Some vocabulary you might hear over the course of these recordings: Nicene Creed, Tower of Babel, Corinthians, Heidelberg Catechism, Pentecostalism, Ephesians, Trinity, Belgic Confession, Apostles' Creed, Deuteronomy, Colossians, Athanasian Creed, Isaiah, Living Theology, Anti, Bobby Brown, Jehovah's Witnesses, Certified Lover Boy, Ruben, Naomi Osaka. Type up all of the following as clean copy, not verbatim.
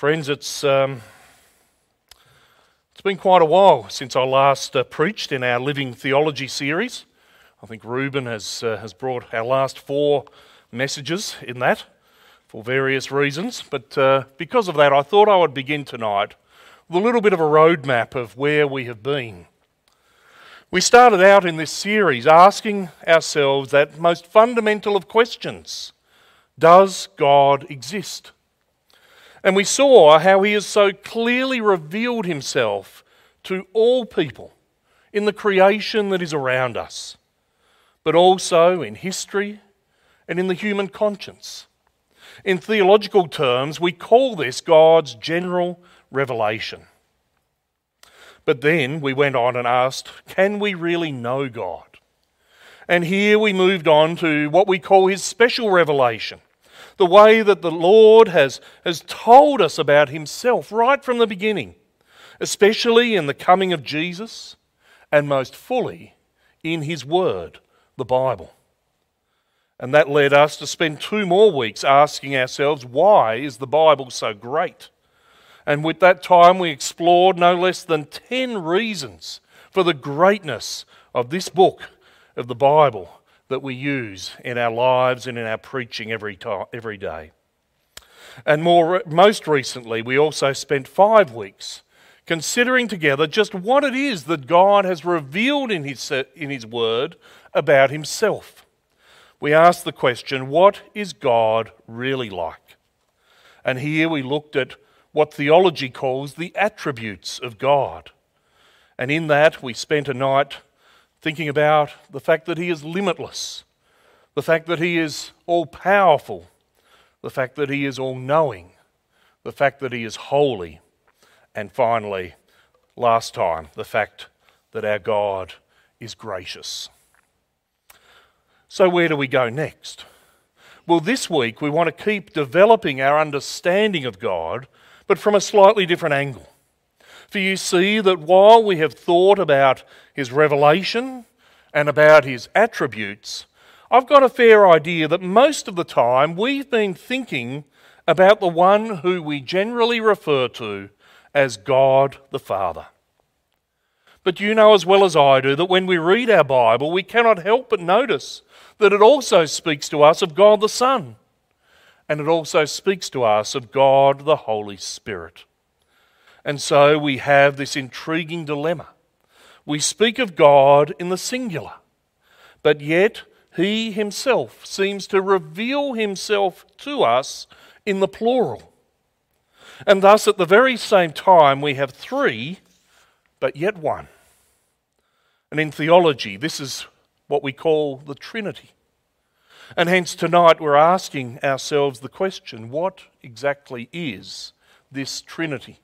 Friends, it's been quite a while since I last preached in our Living Theology series. I think Ruben has brought our last four messages in that for various reasons. But because of that, I thought I would begin tonight with a little bit of a roadmap of where we have been. We started out in this series asking ourselves that most fundamental of questions: does God exist? And we saw how he has so clearly revealed himself to all people in the creation that is around us, but also in history and in the human conscience. In theological terms, we call this God's general revelation. But then we went on and asked, can we really know God? And here we moved on to what we call his special revelation, the way that the Lord has told us about himself right from the beginning, especially in the coming of Jesus and most fully in his word, the Bible. And that led us to spend 2 more weeks asking ourselves, why is the Bible so great? And with that time we explored no less than 10 reasons for the greatness of this book of the Bible that we use in our lives and in our preaching every day. And most recently, we also spent 5 weeks considering together just what it is that God has revealed in his word about himself. We asked the question, what is God really like? And here we looked at what theology calls the attributes of God. And in that, we spent a night thinking about the fact that he is limitless, the fact that he is all-powerful, the fact that he is all-knowing, the fact that he is holy, and finally, last time, the fact that our God is gracious. So where do we go next? Well, this week we want to keep developing our understanding of God, but from a slightly different angle. For you see that while we have thought about his revelation and about his attributes, I've got a fair idea that most of the time we've been thinking about the one who we generally refer to as God the Father. But you know as well as I do that when we read our Bible, we cannot help but notice that it also speaks to us of God the Son, and it also speaks to us of God the Holy Spirit. And so we have this intriguing dilemma. We speak of God in the singular, but yet he himself seems to reveal himself to us in the plural. And thus at the very same time we have 3, but yet 1. And in theology, this is what we call the Trinity. And hence tonight we're asking ourselves the question, what exactly is this Trinity?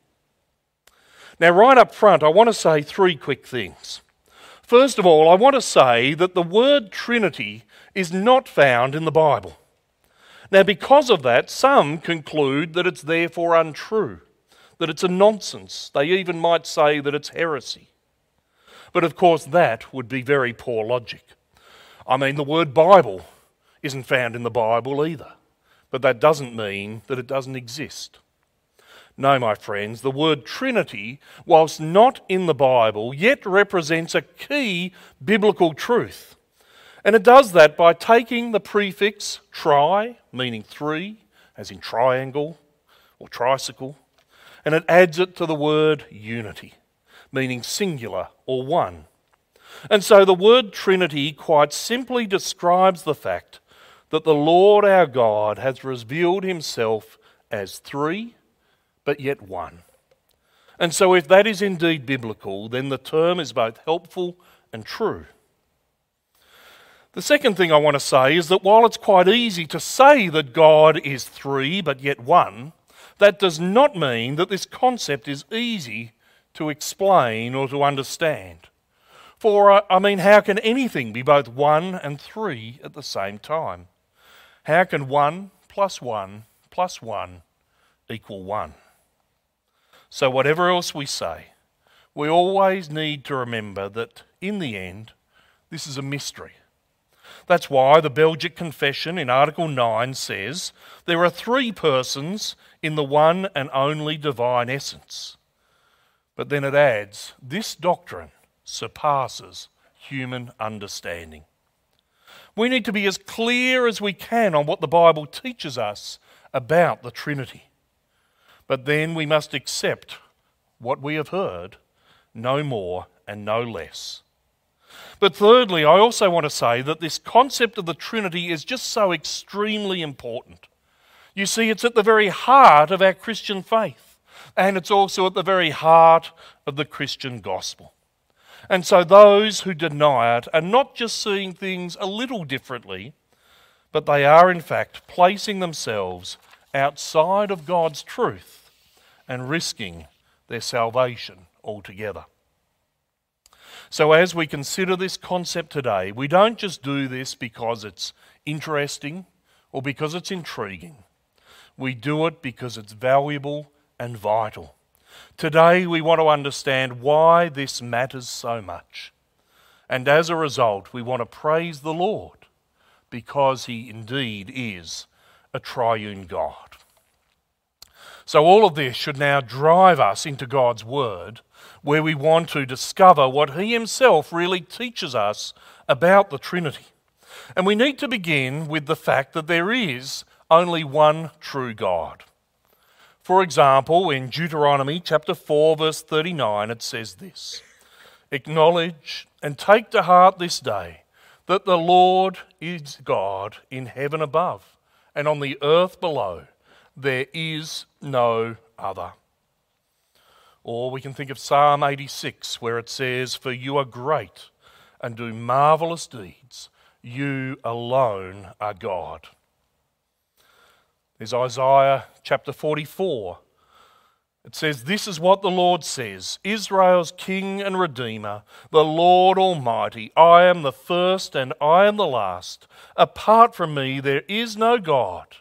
Now, right up front, I want to say 3 quick things. First of all, I want to say that the word Trinity is not found in the Bible. Now, because of that, some conclude that it's therefore untrue, that it's a nonsense. They even might say that it's heresy. But of course, that would be very poor logic. I mean, the word Bible isn't found in the Bible either, but that doesn't mean that it doesn't exist. No, my friends, the word Trinity, whilst not in the Bible, yet represents a key biblical truth. And it does that by taking the prefix tri, meaning 3, as in triangle or tricycle, and it adds it to the word unity, meaning singular or one. And so the word Trinity quite simply describes the fact that the Lord our God has revealed himself as 3, but yet 1. And so if that is indeed biblical, then the term is both helpful and true. The second thing I want to say is that while it's quite easy to say that God is 3 but yet 1, that does not mean that this concept is easy to explain or to understand. For, I mean, how can anything be both 1 and 3 at the same time? How can 1 plus 1 plus 1 equal 1? So whatever else we say, we always need to remember that in the end, this is a mystery. That's why the Belgic Confession in Article 9 says there are 3 persons in the one and only divine essence. But then it adds, this doctrine surpasses human understanding. We need to be as clear as we can on what the Bible teaches us about the Trinity. But then we must accept what we have heard, no more and no less. But thirdly, I also want to say that this concept of the Trinity is just so extremely important. You see, it's at the very heart of our Christian faith, and it's also at the very heart of the Christian gospel. And so those who deny it are not just seeing things a little differently, but they are in fact placing themselves outside of God's truth and risking their salvation altogether. So as we consider this concept today, we don't just do this because it's interesting or because it's intriguing. We do it because it's valuable and vital. Today we want to understand why this matters so much. And as a result, we want to praise the Lord because He indeed is a triune God. So all of this should now drive us into God's Word, where we want to discover what He Himself really teaches us about the Trinity. And we need to begin with the fact that there is only one true God. For example, in Deuteronomy chapter 4, verse 39, it says this, "Acknowledge and take to heart this day that the Lord is God in heaven above and on the earth below. There is no other." Or we can think of Psalm 86, where it says, "For you are great and do marvellous deeds. You alone are God." There's Isaiah chapter 44. It says, "This is what the Lord says, Israel's King and Redeemer, the Lord Almighty. I am the first and I am the last. Apart from me, there is no God."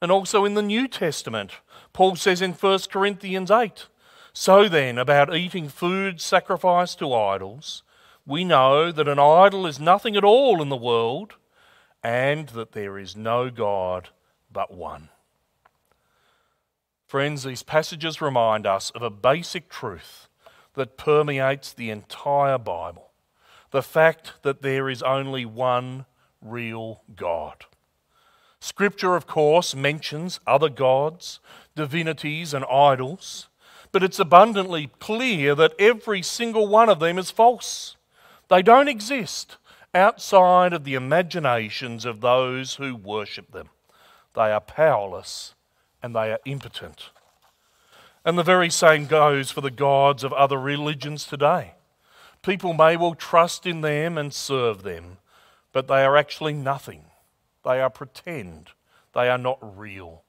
And also in the New Testament, Paul says in 1 Corinthians 8, "So then, about eating food sacrificed to idols, we know that an idol is nothing at all in the world, and that there is no God but one." Friends, these passages remind us of a basic truth that permeates the entire Bible, the fact that there is only one real God. Scripture, of course, mentions other gods, divinities and idols, but it's abundantly clear that every single one of them is false. They don't exist outside of the imaginations of those who worship them. They are powerless and they are impotent. And the very same goes for the gods of other religions today. People may well trust in them and serve them, but they are actually nothing. They are pretend. They are not real.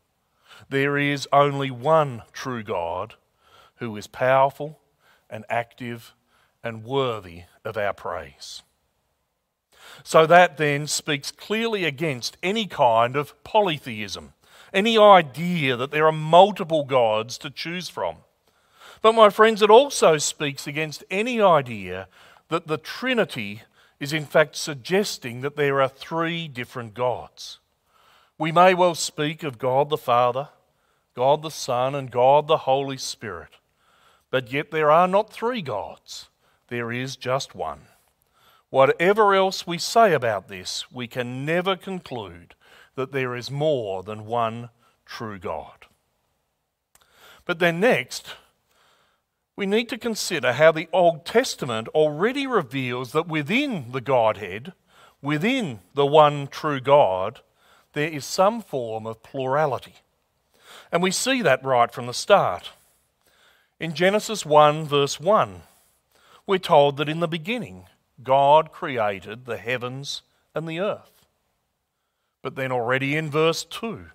There is only one true God who is powerful and active and worthy of our praise. So that then speaks clearly against any kind of polytheism, any idea that there are multiple gods to choose from. But my friends, it also speaks against any idea that the Trinity is in fact suggesting that there are three different gods. We may well speak of God the Father, God the Son, and God the Holy Spirit, but yet there are not three gods. There is just one. Whatever else we say about this, we can never conclude that there is more than one true God. But then next, we need to consider how the Old Testament already reveals that within the Godhead, within the one true God, there is some form of plurality. And we see that right from the start. In Genesis 1 verse 1, we're told that in the beginning, God created the heavens and the earth. But then already in verse 2,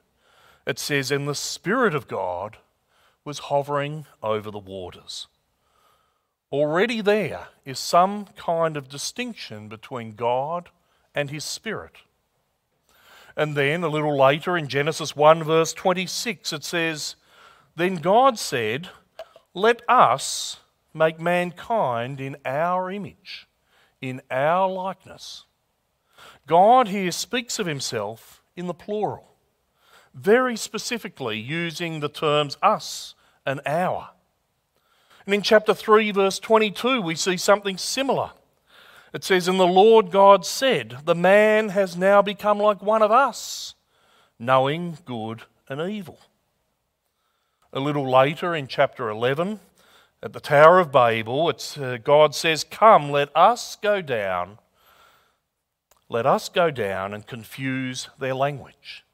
it says, "And the Spirit of God was hovering over the waters." Already there is some kind of distinction between God and His Spirit. And then a little later in Genesis 1 verse 26 it says, "Then God said, let us make mankind in our image, in our likeness." God here speaks of Himself in the plural. very specifically using the terms us and our. And in chapter 3, verse 22, we see something similar. It says, "And the Lord God said, the man has now become like one of us, knowing good and evil." A little later in chapter 11, at the Tower of Babel, God says, "Come, let us go down and confuse their language."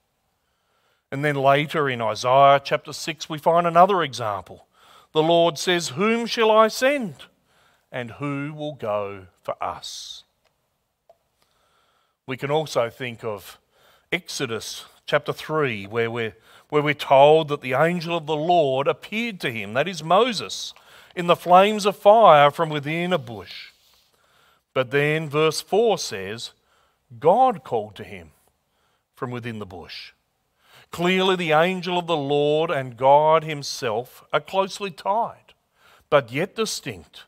And then later in Isaiah chapter 6, we find another example. The Lord says, "Whom shall I send? And who will go for us?" We can also think of Exodus chapter 3, where we're told that the angel of the Lord appeared to him, that is Moses, in the flames of fire from within a bush. But then verse 4 says, God called to him from within the bush. Clearly, the angel of the Lord and God himself are closely tied, but yet distinct.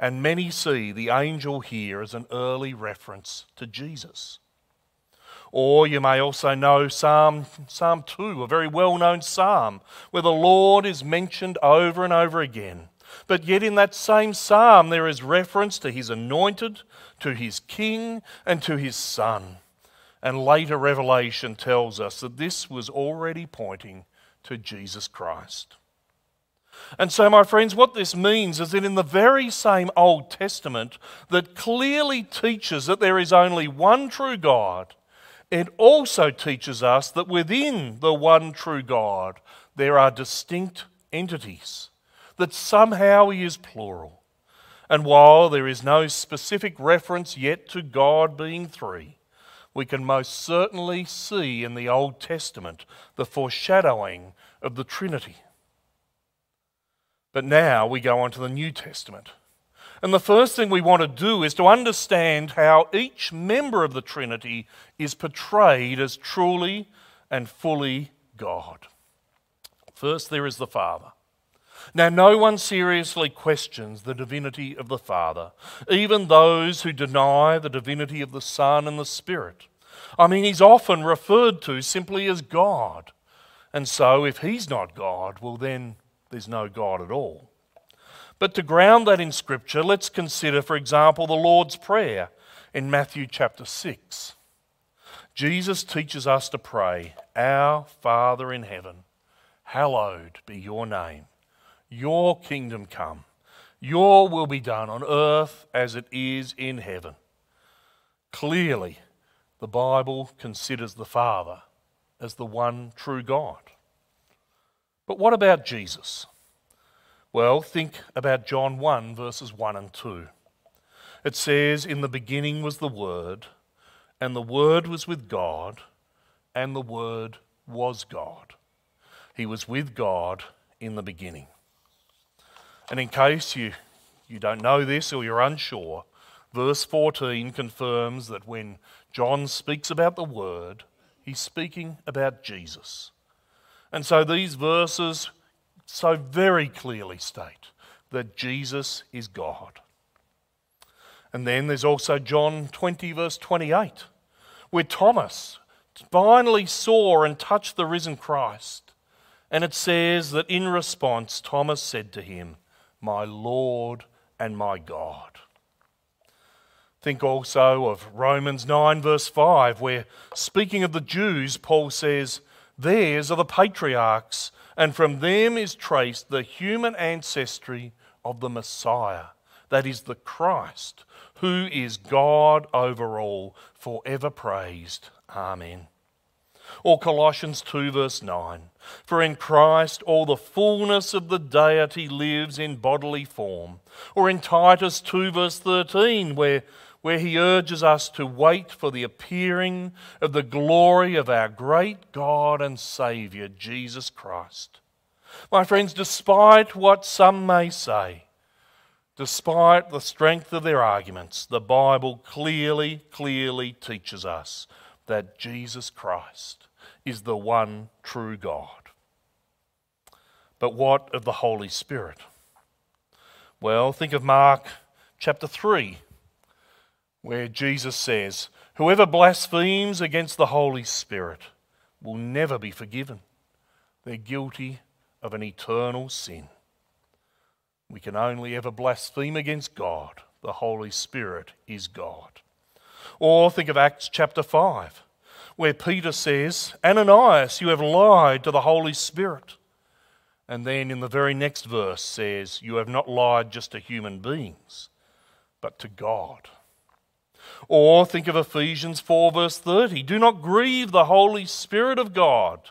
And many see the angel here as an early reference to Jesus. Or you may also know Psalm 2, a very well-known psalm, where the Lord is mentioned over and over again. But yet in that same psalm there is reference to his anointed, to his king, and to his son. And later revelation tells us that this was already pointing to Jesus Christ. And so, my friends, what this means is that in the very same Old Testament that clearly teaches that there is only one true God, it also teaches us that within the one true God there are distinct entities, that somehow he is plural. And while there is no specific reference yet to God being three, we can most certainly see in the Old Testament the foreshadowing of the Trinity. But now we go on to the New Testament. And the first thing we want to do is to understand how each member of the Trinity is portrayed as truly and fully God. First, there is the Father. Now, no one seriously questions the divinity of the Father, even those who deny the divinity of the Son and the Spirit. I mean, he's often referred to simply as God. And so, if he's not God, well then, there's no God at all. But to ground that in Scripture, let's consider, for example, the Lord's Prayer in Matthew chapter 6. Jesus teaches us to pray, "Our Father in heaven, hallowed be your name. Your kingdom come. Your will be done on earth as it is in heaven." Clearly, the Bible considers the Father as the one true God. But what about Jesus? Well, think about John 1, verses 1 and 2. It says, "In the beginning was the Word, and the Word was with God, and the Word was God. He was with God in the beginning." And in case you don't know this or you're unsure, verse 14 confirms that when John speaks about the Word, he's speaking about Jesus. And so these verses so very clearly state that Jesus is God. And then there's also John 20, verse 28, where Thomas finally saw and touched the risen Christ. And it says that in response, Thomas said to him, "My Lord and my God." Think also of Romans 9, verse 5, where speaking of the Jews, Paul says, "Theirs are the patriarchs, and from them is traced the human ancestry of the Messiah, that is the Christ, who is God over all, forever praised. Amen." Or Colossians 2, verse 9, "For in Christ all the fullness of the deity lives in bodily form." Or in Titus 2, verse 13, where he urges us to wait for the appearing of the glory of our great God and Saviour, Jesus Christ. My friends, despite what some may say, despite the strength of their arguments, the Bible clearly teaches us that Jesus Christ is the one true God. But what of the Holy Spirit? Well, think of Mark chapter 3, where Jesus says, "Whoever blasphemes against the Holy Spirit, will never be forgiven. They're guilty of an eternal sin. We can only ever blaspheme against God. The Holy Spirit is God. Or think of Acts chapter 5, where Peter says, "Ananias, you have lied to the Holy Spirit." And then in the very next verse says, "You have not lied just to human beings, but to God." Or think of Ephesians 4 verse 30, "Do not grieve the Holy Spirit of God,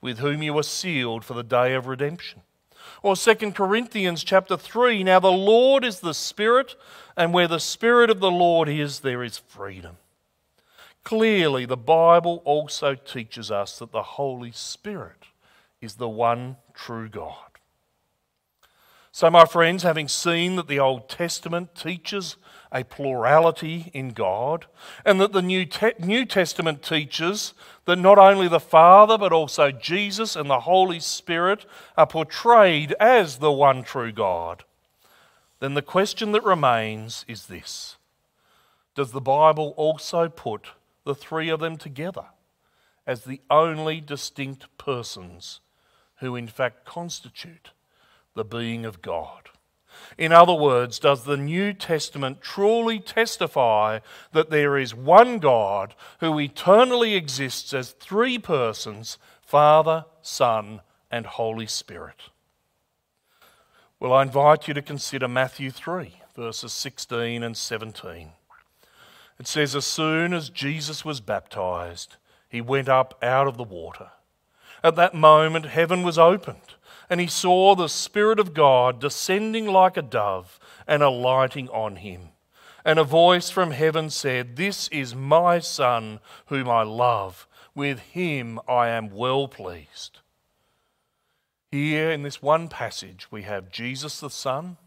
with whom you were sealed for the day of redemption." Or 2 Corinthians chapter 3, "Now the Lord is the Spirit, and where the Spirit of the Lord is, there is freedom." Clearly, the Bible also teaches us that the Holy Spirit is the one true God. So, my friends, having seen that the Old Testament teaches a plurality in God, and that the New Testament teaches that not only the Father but also Jesus and the Holy Spirit are portrayed as the one true God, then the question that remains is this: does the Bible also put the three of them together as the only distinct persons who in fact constitute the being of God? In other words, does the New Testament truly testify that there is one God who eternally exists as three persons, Father, Son, and Holy Spirit? Well, I invite you to consider Matthew 3, verses 16 and 17. It says, "As soon as Jesus was baptized, he went up out of the water. At that moment, heaven was opened, and he saw the Spirit of God descending like a dove and alighting on him. And a voice from heaven said, 'This is my Son whom I love. With him I am well pleased.'" Here in this one passage, we have Jesus the Son,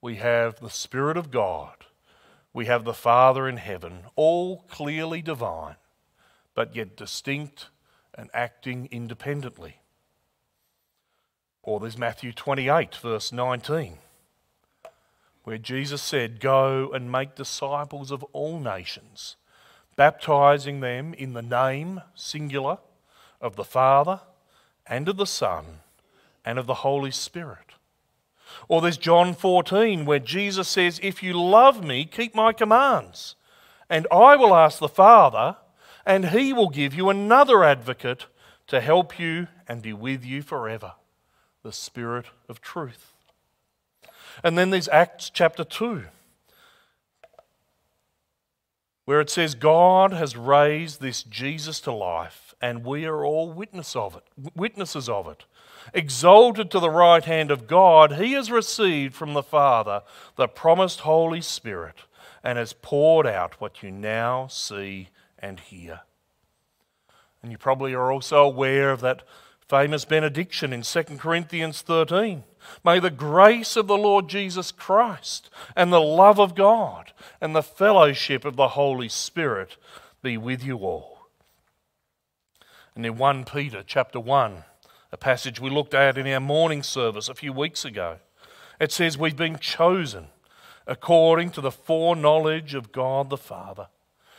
we have the Spirit of God, we have the Father in heaven, all clearly divine, but yet distinct and acting independently. Or there's Matthew 28, verse 19, where Jesus said, "Go and make disciples of all nations, baptizing them in the name," singular, "of the Father and of the Son and of the Holy Spirit." Or there's John 14, where Jesus says, "If you love me, keep my commands, and I will ask the Father, and he will give you another advocate to help you and be with you forever, the Spirit of truth." And then there's Acts chapter 2, where it says, "God has raised this Jesus to life, and we are all witnesses of it. Exalted to the right hand of God, he has received from the Father the promised Holy Spirit, and has poured out what you now see and hear." And you probably are also aware of that famous benediction in 2 Corinthians 13. "May the grace of the Lord Jesus Christ and the love of God and the fellowship of the Holy Spirit be with you all." And in 1 Peter chapter 1, a passage we looked at in our morning service a few weeks ago, it says, "We've been chosen according to the foreknowledge of God the Father,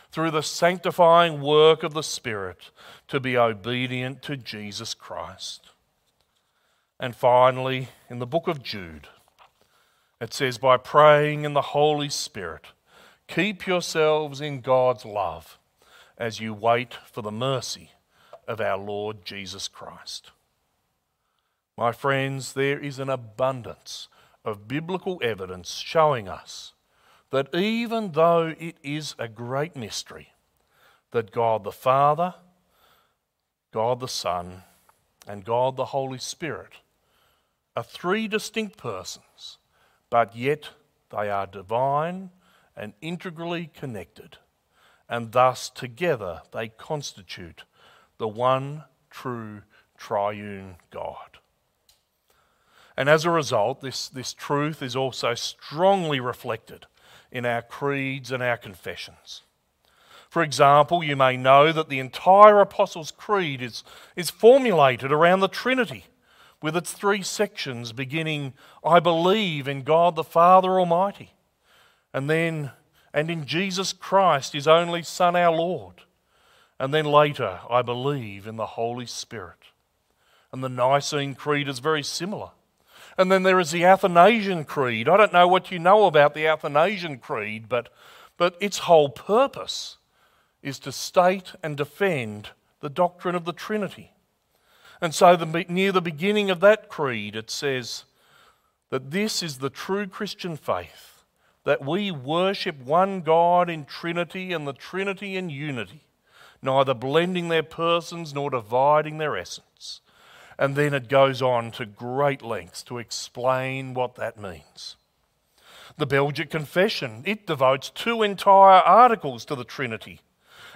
through the sanctifying work of the Spirit, to be obedient to Jesus Christ." And finally, in the book of Jude, it says, "By praying in the Holy Spirit, keep yourselves in God's love as you wait for the mercy of our Lord Jesus Christ." My friends, there is an abundance of biblical evidence showing us that even though it is a great mystery that God the Father, God the Son, and God the Holy Spirit are three distinct persons, but yet they are divine and integrally connected, and thus together they constitute the one true triune God. And as a result, this truth is also strongly reflected in our creeds and our confessions. For example, you may know that the entire Apostles' Creed is formulated around the Trinity, with its three sections beginning, "I believe in God the Father Almighty," and then, "and in Jesus Christ, his only Son, our Lord," And then later, I believe in the Holy Spirit. And the Nicene Creed is very similar. And then there is the Athanasian Creed. I don't know what you know about the Athanasian Creed, but its whole purpose is to state and defend the doctrine of the Trinity. And so near the beginning of that creed, it says that this is the true Christian faith, that we worship one God in Trinity and the Trinity in unity, neither blending their persons nor dividing their essence. And then it goes on to great lengths to explain what that means. The Belgic Confession, it devotes two entire articles to the Trinity.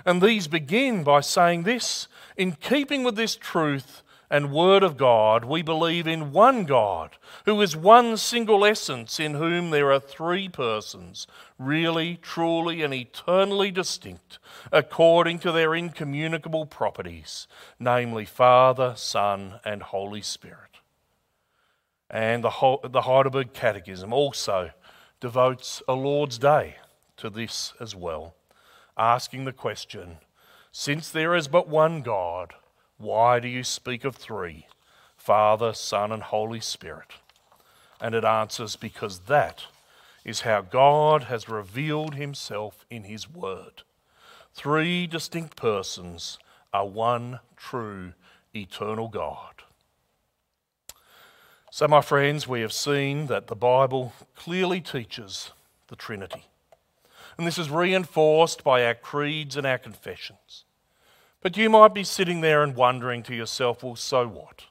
And these begin by saying this: in keeping with this truth and word of God, we believe in one God, who is one single essence, in whom there are three persons, really, truly, and eternally distinct, according to their incommunicable properties, namely Father, Son, and Holy Spirit. And the Heidelberg Catechism also devotes a Lord's Day to this as well, asking the question, since there is but one God, why do you speak of three, Father, Son, and Holy Spirit? And it answers, because that is how God has revealed himself in his word. Three distinct persons are one true eternal God. So, my friends, we have seen that the Bible clearly teaches the Trinity. And this is reinforced by our creeds and our confessions. But you might be sitting there and wondering to yourself, well, so what?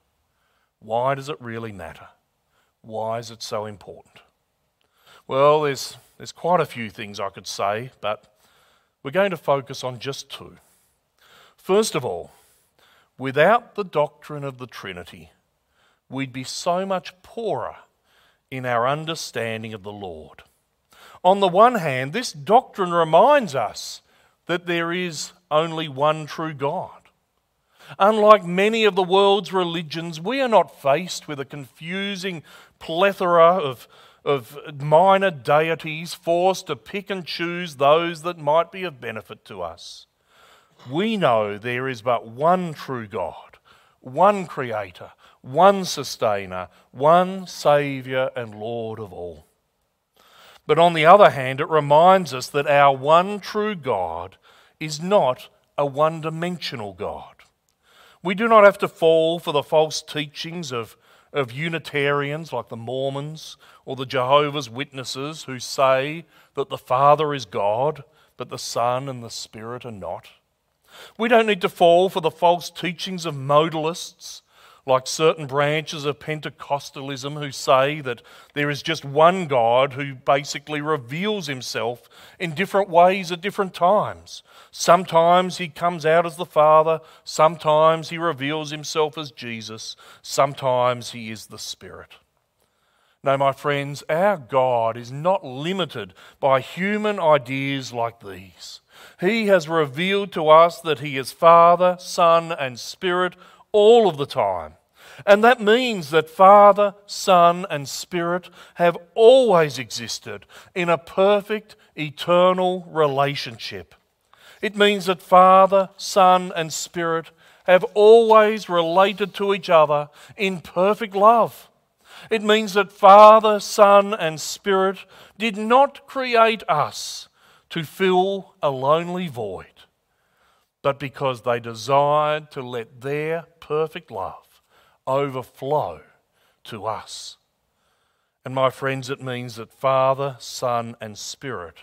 Why does it really matter? Why is it so important? Well, there's quite a few things I could say, but we're going to focus on just two. First of all, without the doctrine of the Trinity, we'd be so much poorer in our understanding of the Lord. On the one hand, this doctrine reminds us that there is only one true God. Unlike many of the world's religions, we are not faced with a confusing plethora of minor deities forced to pick and choose those that might be of benefit to us. We know there is but one true God, one Creator, one Sustainer, one Saviour and Lord of all. But on the other hand, it reminds us that our one true God is not a one-dimensional God. We do not have to fall for the false teachings of Unitarians like the Mormons or the Jehovah's Witnesses, who say that the Father is God, but the Son and the Spirit are not. We don't need to fall for the false teachings of modalists, like certain branches of Pentecostalism, who say that there is just one God who basically reveals himself in different ways at different times. Sometimes he comes out as the Father, sometimes he reveals himself as Jesus, sometimes he is the Spirit. No, my friends, our God is not limited by human ideas like these. He has revealed to us that he is Father, Son, and Spirit all of the time. And that means that Father, Son, and Spirit have always existed in a perfect, eternal relationship. It means that Father, Son, and Spirit have always related to each other in perfect love. It means that Father, Son, and Spirit did not create us to fill a lonely void, but because they desired to let their perfect love overflow to us. And my friends, it means that Father, Son, and Spirit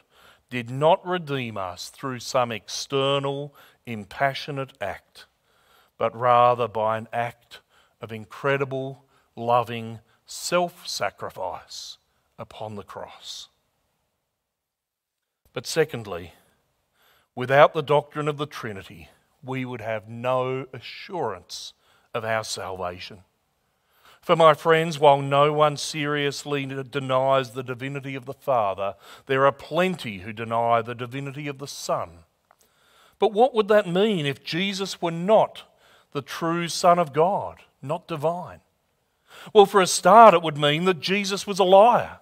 did not redeem us through some external, impassionate act, but rather by an act of incredible, loving self-sacrifice upon the cross. But secondly, without the doctrine of the Trinity, we would have no assurance of our salvation. For my friends, while no one seriously denies the divinity of the Father, there are plenty who deny the divinity of the Son. But what would that mean if Jesus were not the true Son of God, not divine? Well, for a start, it would mean that Jesus was a liar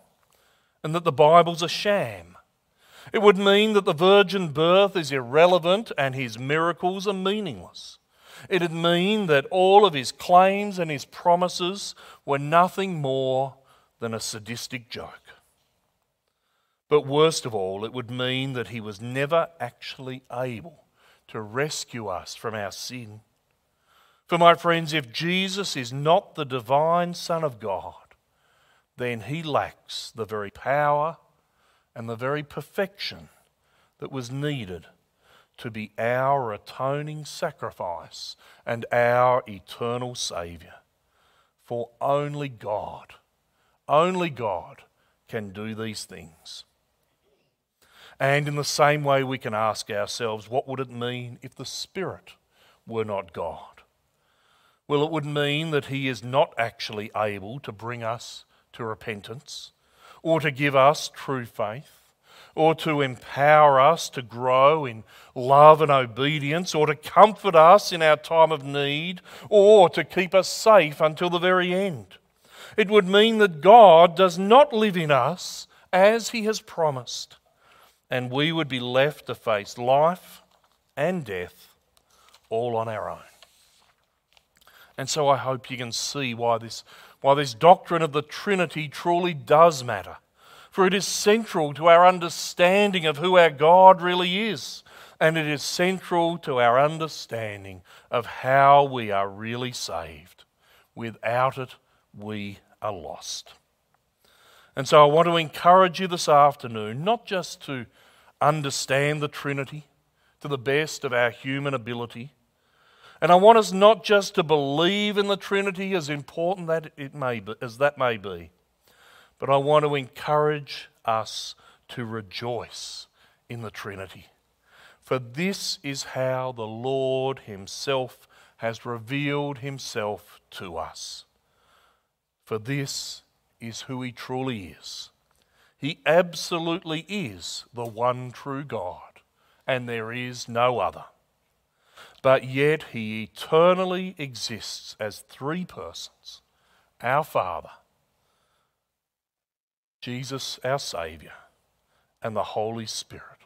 and that the Bible's a sham. It would mean that the virgin birth is irrelevant and his miracles are meaningless. It would mean that all of his claims and his promises were nothing more than a sadistic joke. But worst of all, it would mean that he was never actually able to rescue us from our sin. For my friends, if Jesus is not the divine Son of God, then he lacks the very power and the very perfection that was needed to be our atoning sacrifice and our eternal Saviour. For only God can do these things. And in the same way, we can ask ourselves, what would it mean if the Spirit were not God? Well, it would mean that he is not actually able to bring us to repentance, or to give us true faith, or to empower us to grow in love and obedience, or to comfort us in our time of need, or to keep us safe until the very end. It would mean that God does not live in us as he has promised, and we would be left to face life and death all on our own. And so I hope you can see why this doctrine of the Trinity truly does matter. For it is central to our understanding of who our God really is, and it is central to our understanding of how we are really saved. Without it, we are lost. And so I want to encourage you this afternoon, not just to understand the Trinity to the best of our human ability, and I want us not just to believe in the Trinity, as important that it may be, as that may be, but I want to encourage us to rejoice in the Trinity. For this is how the Lord himself has revealed himself to us. For this is who he truly is. He absolutely is the one true God, and there is no other. But yet he eternally exists as three persons: our Father, Jesus, our Saviour, and the Holy Spirit.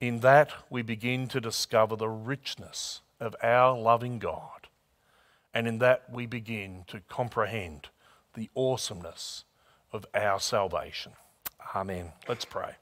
In that, we begin to discover the richness of our loving God, and in that we begin to comprehend the awesomeness of our salvation. Amen. Let's pray.